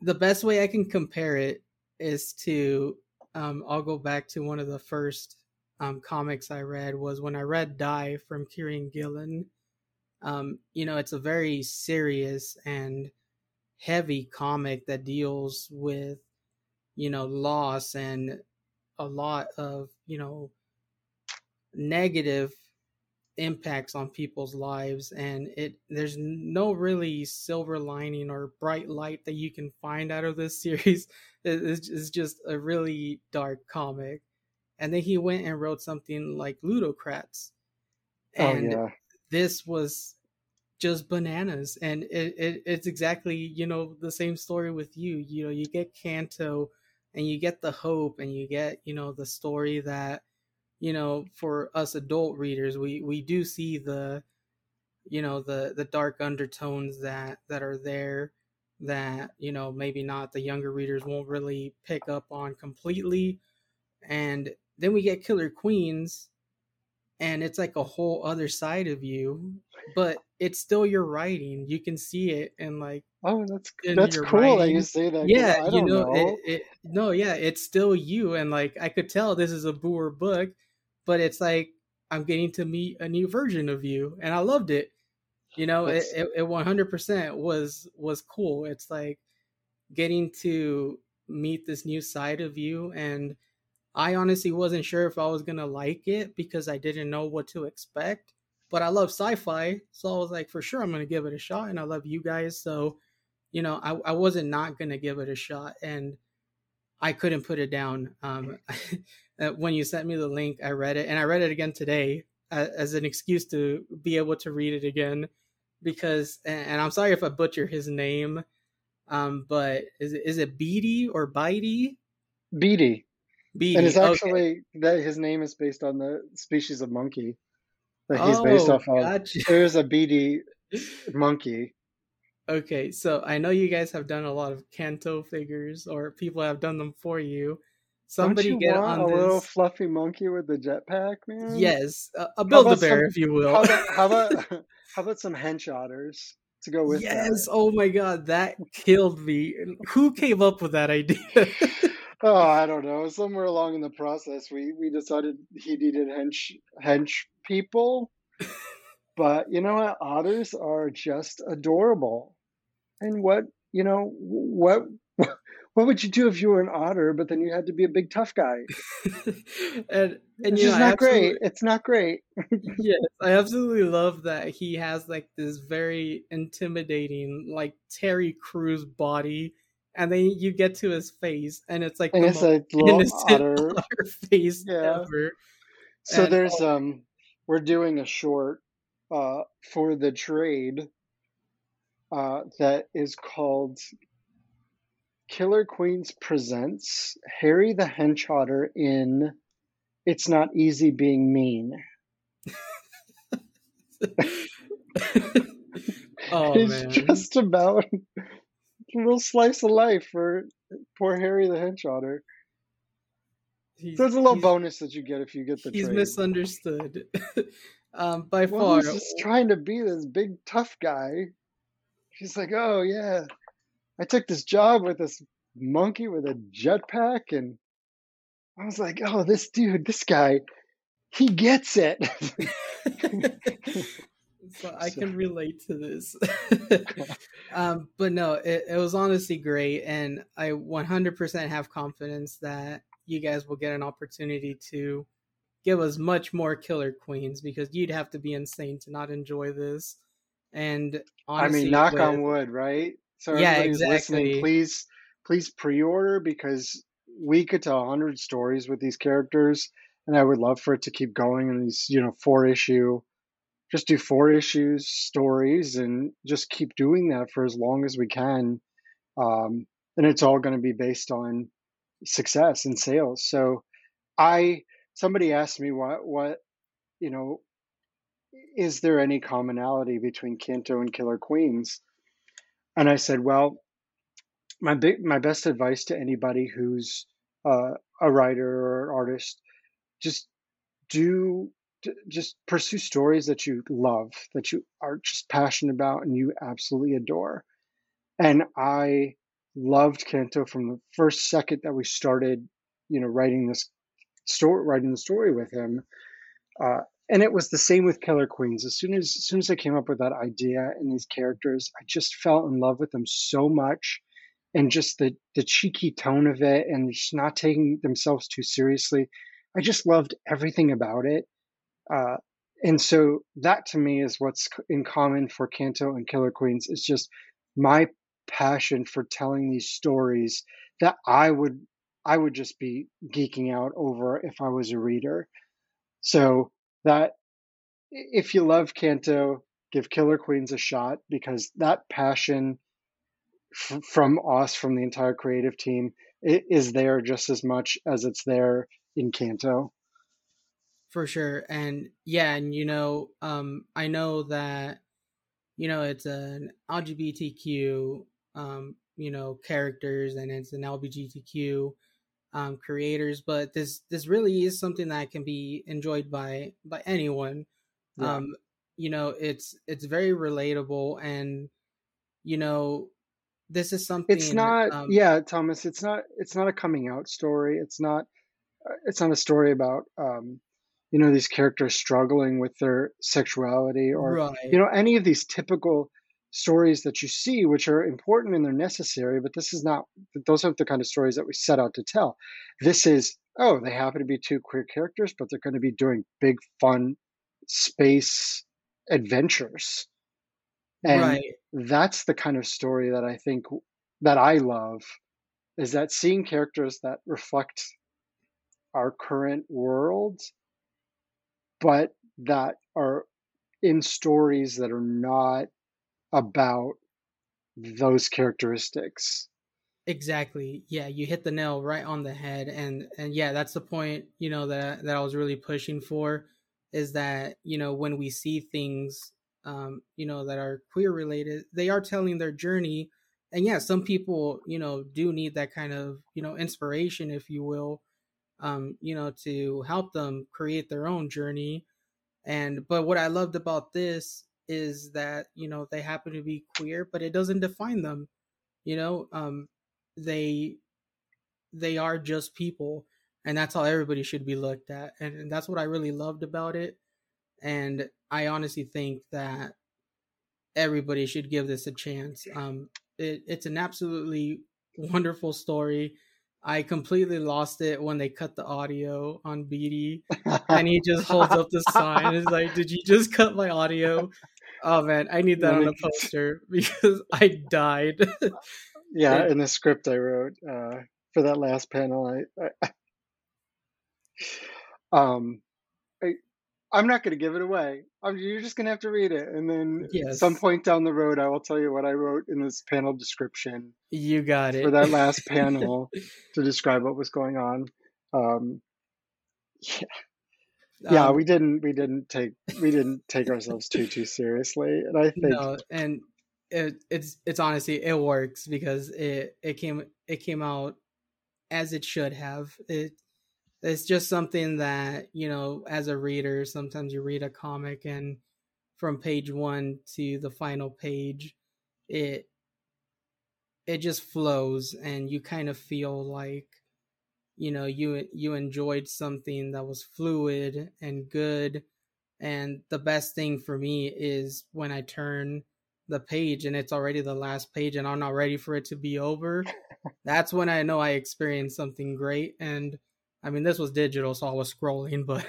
the best way I can compare it is to I'll go back to one of the first comics I read was when I read Die from Kieran Gillen. You know, it's a very serious and heavy comic that deals with, you know, loss and a lot of, you know, negative impacts on people's lives, and there's no really silver lining or bright light that you can find out of this series. It's just a really dark comic. And then he went and wrote something like Ludocrats, and this was just bananas. And it's exactly, you know, the same story with you know, you get Canto and you get the hope and you get, you know, the story that, you know, for us adult readers, we do see the, you know, the dark undertones that are there that, you know, maybe not the younger readers won't really pick up on completely. And then we get Killer Queens, and it's like a whole other side of you, but it's still your writing. You can see it, and like, oh, that's cool writing. That you say that. Yeah, I don't know. It's still you, and like I could tell this is a boor book. But it's like I'm getting to meet a new version of you, and I loved it. You know, it 100% was cool. It's like getting to meet this new side of you, and I honestly wasn't sure if I was gonna like it because I didn't know what to expect. But I love sci-fi, so I was like, for sure I'm gonna give it a shot. And I love you guys, so you know, I wasn't not gonna give it a shot, and I couldn't put it down. When you sent me the link, I read it, and I read it again today as an excuse to be able to read it again, because, and I'm sorry if I butcher his name, but is it Beatty or Bitey? Beatty. Beatty. And it's actually that his name is based on the species of monkey that he's based off of. Gotcha. There's a Beatty monkey. Okay, so I know you guys have done a lot of Canto figures, or people have done them for you. Somebody don't you get want on this. A little fluffy monkey with the jetpack, man. Yes, a Build-A-Bear, if you will. How about some hench otters to go with? Yes. That? Oh my God, that killed me. Who came up with that idea? I don't know. Somewhere along in the process, we decided he needed hench people. But you know what? Otters are just adorable. And what would you do if you were an otter, but then you had to be a big tough guy? It's not great. It's not great. Yes, I absolutely love that he has like this very intimidating, like Terry Crews body, and then you get to his face, and it's like it's a little otter face ever. So and, there's we're doing a short for the trade that is called Killer Queens presents Harry the Henchotter in It's Not Easy Being Mean. Oh, it's man. Just about a little slice of life for poor Harry the Henchotter. There's a little bonus that you get if you get the trade. He's misunderstood by far. He's just trying to be this big tough guy. He's like, oh yeah, I took this job with this monkey with a jetpack, and I was like, oh, this guy, he gets it. So I can relate to this. But no, it was honestly great, and I 100% have confidence that you guys will get an opportunity to give us much more Killer Queens, because you'd have to be insane to not enjoy this. And honestly, I mean, knock on wood, right? So yeah, exactly. Listening, please pre-order, because we could tell 100 stories with these characters, and I would love for it to keep going in these, 4-issue. Just do 4 issues stories and just keep doing that for as long as we can. And it's all going to be based on success and sales. So somebody asked me what is there any commonality between Canto and Killer Queens? And I said, well, my best advice to anybody who's a writer or artist, just pursue stories that you love, that you are just passionate about and you absolutely adore. And I loved Canto from the first second that we started, writing the story with him. And it was the same with Killer Queens. As soon as I came up with that idea and these characters, I just fell in love with them so much, and just the cheeky tone of it, and just not taking themselves too seriously. I just loved everything about it. And so that to me is what's in common for Canto and Killer Queens. It's just my passion for telling these stories that I would just be geeking out over if I was a reader. So that if you love Canto, give Killer Queens a shot, because that passion from us, from the entire creative team, it is there just as much as it's there in Canto. For sure. And yeah, and I know that, it's an LGBTQ, characters, and it's an LGBTQ creators, but this really is something that can be enjoyed by anyone. Yeah. It's very relatable, and, this is something. It's not, Thomas, it's not a coming out story. It's not a story about, these characters struggling with their sexuality or, right. Any of these typical stories that you see, which are important and they're necessary, but those aren't the kind of stories that we set out to tell. This is, they happen to be two queer characters, but they're going to be doing big, fun space adventures. And That's the kind of story that I think that I love, is that seeing characters that reflect our current world, but that are in stories that are not about those characteristics. Exactly. Yeah, you hit the nail right on the head. And yeah, that's the point, that I was really pushing for, is that, when we see things, that are queer related, they are telling their journey. And yeah, some people, do need that kind of, inspiration, if you will, to help them create their own journey. But what I loved about this is that, they happen to be queer, but it doesn't define them. They are just people, and that's how everybody should be looked at. And that's what I really loved about it. And I honestly think that everybody should give this a chance. It's an absolutely wonderful story. I completely lost it when they cut the audio on BD, and he just holds up the sign. It's like, did you just cut my audio? Oh man, I need that on a poster, because I died. Yeah, in the script I wrote for that last panel, I I'm not going to give it away. You're just going to have to read it. And then at some point down the road, I will tell you what I wrote in this panel description. You got it. For that last panel to describe what was going on. We didn't take ourselves too seriously. And I think it's honestly, it works because it came out as it should have. It's just something that, you know, as a reader, sometimes you read a comic and from page one to the final page, it just flows and you kind of feel like, you know, you enjoyed something that was fluid and good. And the best thing for me is when I turn the page and it's already the last page and I'm not ready for it to be over. That's when I know I experienced something great. And I mean, this was digital, so I was scrolling, but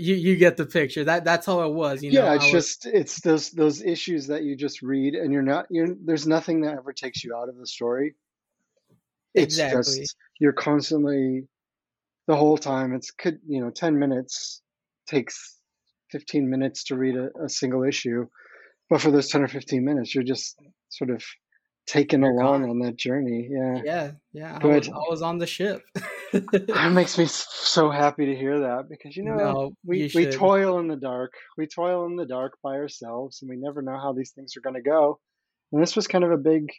you get the picture. That's how it was. You know, it's those issues that you just read, and there's nothing that ever takes you out of the story. It's exactly. Just, you're constantly, the whole time. 10 minutes takes 15 minutes to read a single issue, but for those 10 or 15 minutes, you're just sort of taken along on that journey. Yeah. I was on the ship. That makes me so happy to hear that, because we toil in the dark. We toil in the dark by ourselves, and we never know how these things are going to go. And this was kind of a big,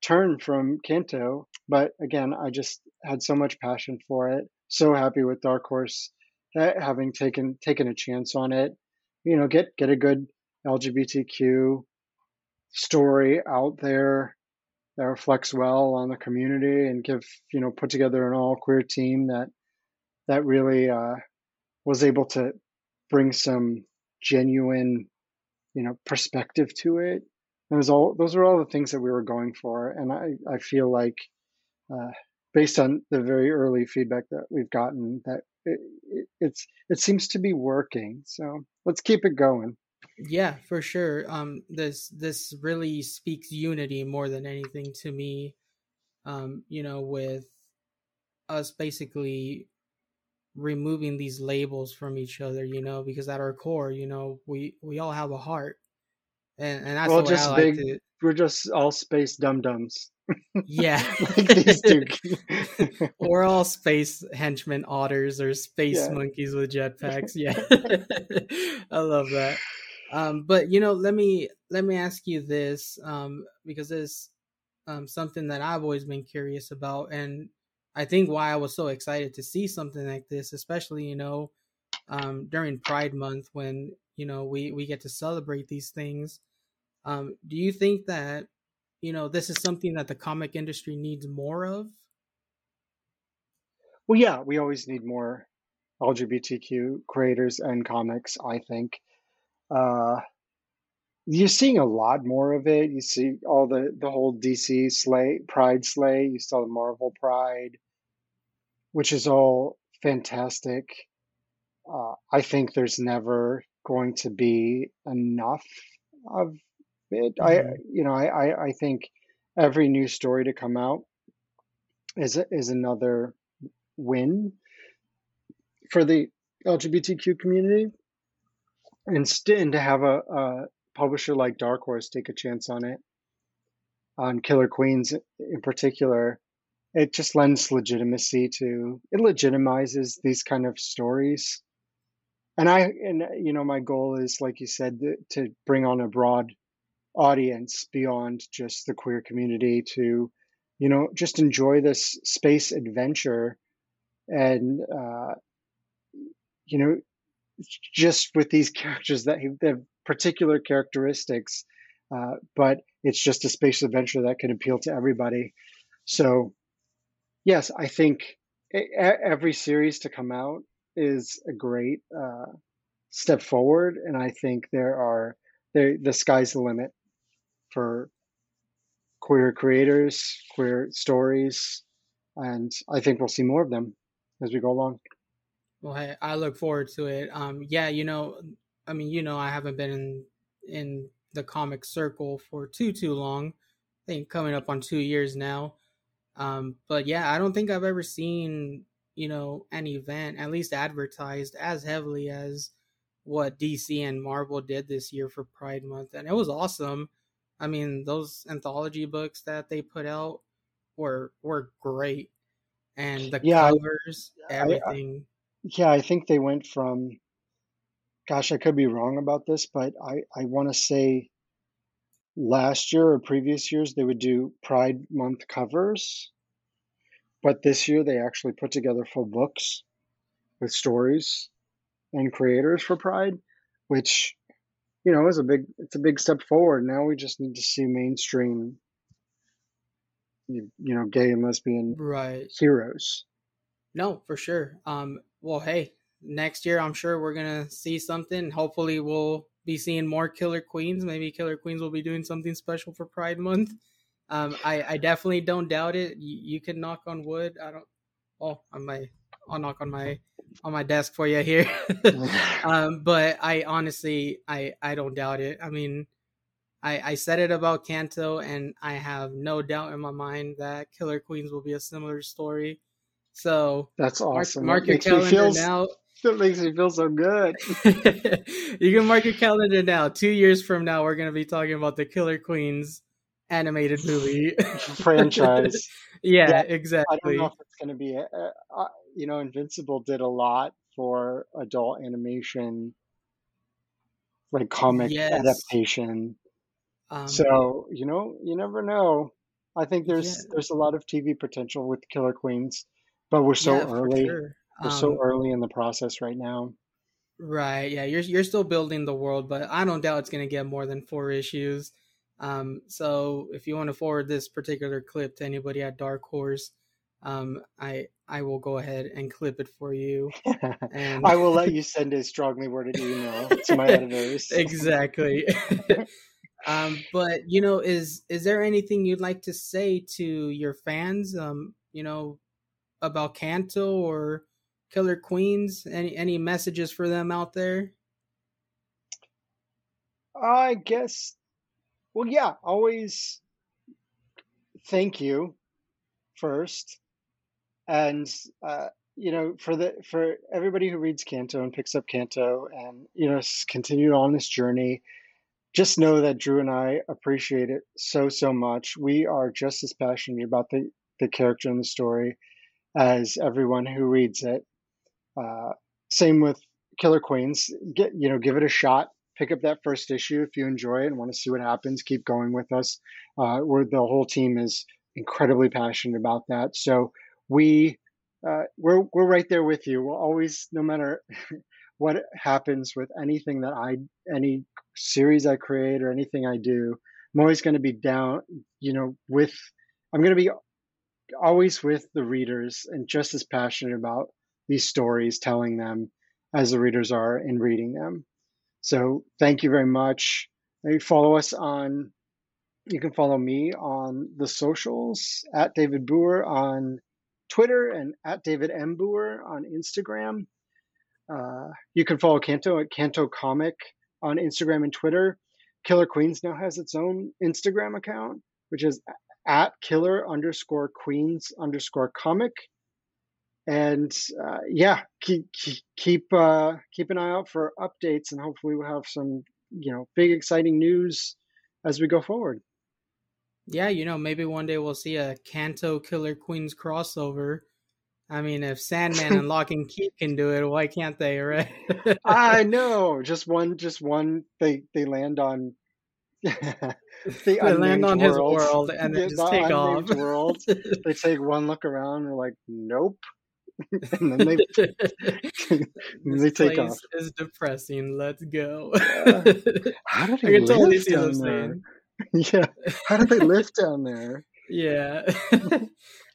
turn from Canto. But again, I just had so much passion for it. So happy with Dark Horse having taken a chance on it. You know, get a good LGBTQ story out there that reflects well on the community, and put together an all queer team that really was able to bring some genuine, perspective to it. And those were all the things that we were going for. And I feel like based on the very early feedback that we've gotten, that it seems to be working. So let's keep it going. Yeah, for sure. This really speaks unity more than anything to me. With us basically removing these labels from each other, because at our core, we all have a heart, and that's what I like to. We're just all space dum-dums. Yeah. Like these two. We're all space henchmen otters or space monkeys with jetpacks. Yeah. I love that. But, let me ask you this, because this something that I've always been curious about. And I think why I was so excited to see something like this, especially, during Pride Month when, we get to celebrate these things. Do you think that, this is something that the comic industry needs more of? Well, yeah, we always need more LGBTQ creators and comics, I think. You're seeing a lot more of it. You see all the whole DC Pride slate. You saw the Marvel Pride, which is all fantastic. I think there's never going to be enough of it. Mm-hmm. I think every new story to come out is another win for the LGBTQ community. And to have a publisher like Dark Horse take a chance on it, on Killer Queens in particular, it just lends legitimacy to, it legitimizes these kind of stories. And my goal is, like you said, to bring on a broad audience beyond just the queer community to, just enjoy this space adventure and, just with these characters that have particular characteristics, but it's just a space adventure that can appeal to everybody. So, yes, I think every series to come out is a great step forward, and I think the sky's the limit for queer creators, queer stories, and I think we'll see more of them as we go along. Well, hey, I look forward to it. I haven't been in the comic circle for too long. I think coming up on 2 years now. But yeah, I don't think I've ever seen you know, an event at least advertised as heavily as what DC and Marvel did this year for Pride Month. And it was awesome. I mean, those anthology books that they put out were great. And the covers, everything. I think they went from, gosh, I could be wrong about this, but I want to say last year or previous years, they would do Pride Month covers. But this year, they actually put together full books with stories and creators for Pride, which, you know, is a big step forward. Now we just need to see mainstream, you know, gay and lesbian heroes. No, for sure. Well, hey, next year, I'm sure we're going to see something. Hopefully we'll be seeing more Killer Queens. Maybe Killer Queens will be doing something special for Pride Month. I definitely don't doubt it. You can knock on wood. I'll knock on my desk for you here. But I honestly, I don't doubt it. I mean, I said it about Canto, and I have no doubt in my mind that Killer Queens will be a similar story. So that's awesome. Mark your calendar now. That makes me feel so good. You can mark your calendar now. 2 years from now, we're going to be talking about the Killer Queens animated movie franchise. Yeah, exactly. I don't know if it's going to be you know, Invincible did a lot for adult animation, like comic adaptation. So, you know, you never know. I think there's a lot of TV potential with Killer Queens, but we're so early. Sure. We're so early in the process right now. Right. Yeah. You're still building the world, but I don't doubt it's going to get more than 4 issues. So if you want to forward this particular clip to anybody at Dark Horse, I will go ahead and clip it for you. And I will let you send a strongly worded email to my editors. Exactly. But, you know, is there anything you'd like to say to your fans, you know, about Canto or Killer Queens? Any messages for them out there? I guess. Well, yeah, always thank you first. And, you know, for everybody who reads Canto and picks up Canto and, you know, continue on this journey, just know that Drew and I appreciate it so much. We are just as passionate about the character and the story as everyone who reads it. Same with Killer Queens. Give it a shot. Pick up that first issue if you enjoy it and want to see what happens. Keep going with us. Where the whole team is incredibly passionate about that. So we're right there with you. We'll always, no matter what happens with anything any series I create or anything I do, I'm always going to be down. You know, I'm going to be always with the readers and just as passionate about these stories, telling them as the readers are in reading them. So thank you very much. You can follow me on the socials at David Boer on Twitter and at David M. Boer on Instagram. You can follow Canto at Canto Comic on Instagram and Twitter. Killer Queens now has its own Instagram account, which is at Killer_Queens_comic. And keep an eye out for updates, and hopefully we'll have some, you know, big exciting news as we go forward. Yeah, you know, maybe one day we'll see a Canto Killer Queens crossover. I mean, if Sandman and Lock and Key can do it, why can't they? Right? I know. Just one. They land on. They land on his world and then just take off. They take one look around and they're like, nope. And then they take off. This is depressing. Let's go. How did they live down there? Yeah. How did they live down there? Yeah.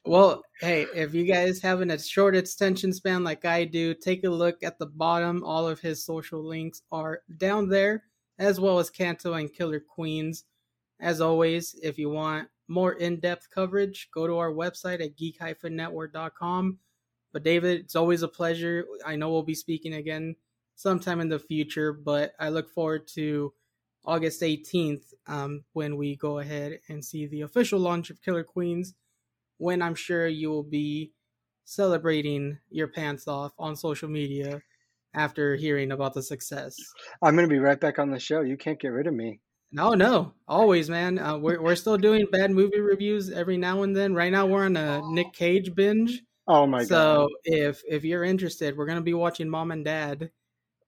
Well, hey, if you guys having a short attention span like I do, take a look at the bottom. All of his social links are down there, as well as Canto and Killer Queens. As always, if you want more in-depth coverage, go to our website at geek-network.com. But David, it's always a pleasure. I know we'll be speaking again sometime in the future, but I look forward to August 18th when we go ahead and see the official launch of Killer Queens, when I'm sure you will be celebrating your pants off on social media after hearing about the success. I'm going to be right back on the show. You can't get rid of me. No. Always, man. We're still doing bad movie reviews every now and then. Right now, we're on a Nick Cage binge. Oh, my God. So if you're interested, we're going to be watching Mom and Dad.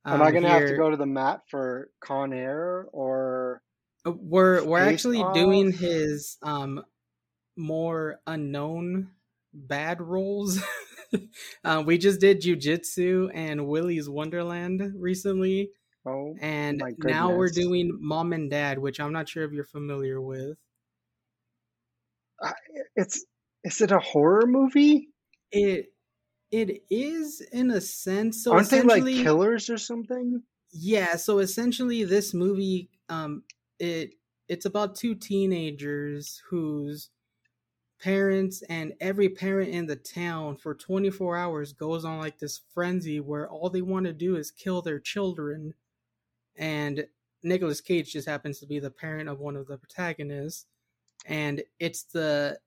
Am I going to have to go to the mat for Con Air or... We're actually doing his more unknown bad roles. We just did Jiu-Jitsu and Willy's Wonderland recently. Oh, and now we're doing Mom and Dad, which I'm not sure if you're familiar with. Is it a horror movie? It is in a sense. So aren't they like killers or something? Yeah. So essentially, this movie it's about two teenagers whose parents and every parent in the town for 24 hours goes on like this frenzy where all they want to do is kill their children. And Nicolas Cage just happens to be the parent of one of the protagonists. And it's the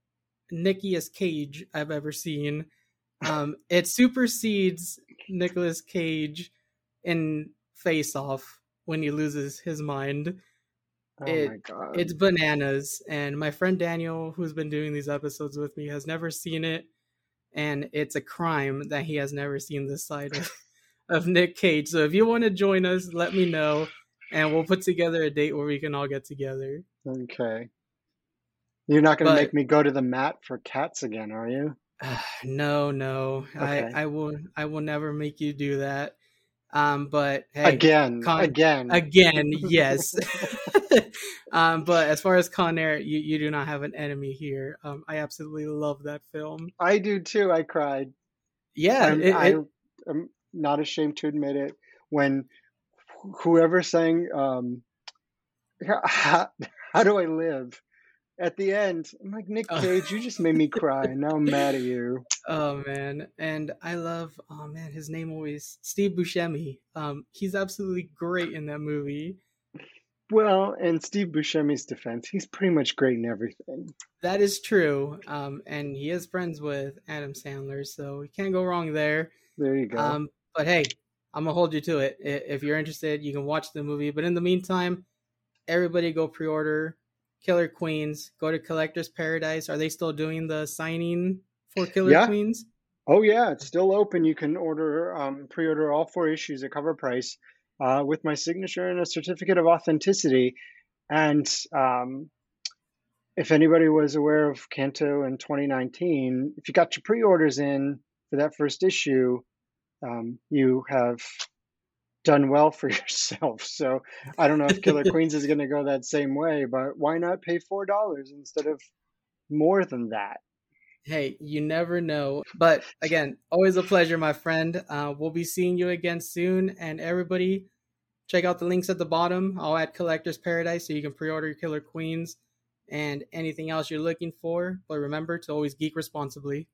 Nickiest Cage I've ever seen. It supersedes Nicolas Cage in Face Off when he loses his mind. Oh my God. It's bananas. And my friend Daniel, who's been doing these episodes with me, has never seen it. And it's a crime that he has never seen this side of Nick Cage. So if you want to join us, let me know. And we'll put together a date where we can all get together. Okay. You're not going to make me go to the mat for cats again, are you? No. Okay. I will never make you do that. But hey, again, yes. But as far as Con Air, you do not have an enemy here. I absolutely love that film. I do too. I cried. Yeah, I'm not ashamed to admit it. When whoever sang "How Do I Live" at the end, I'm like, Nick Cage, you just made me cry, and now I'm mad at you. Oh, man. And I love, his name always, Steve Buscemi. He's absolutely great in that movie. Well, in Steve Buscemi's defense, he's pretty much great in everything. That is true. And he is friends with Adam Sandler, so we can't go wrong there. There you go. But hey, I'm going to hold you to it. If you're interested, you can watch the movie. But in the meantime, everybody go pre-order Killer Queens. Go to Collector's Paradise. Are they still doing the signing for Killer Queens? Oh yeah, it's still open. You can order pre-order all 4 issues at cover price with my signature and a certificate of authenticity. And if anybody was aware of Canto in 2019, if you got your pre-orders in for that first issue, you have done well for yourself. So I don't know if Killer Queens is going to go that same way, but why not pay $4 instead of more than that? Hey, you never know. But again, always a pleasure, my friend. We'll be seeing you again soon. And everybody, check out the links at the bottom. I'll add Collector's Paradise so you can pre-order Killer Queens and anything else you're looking for. But remember to always geek responsibly.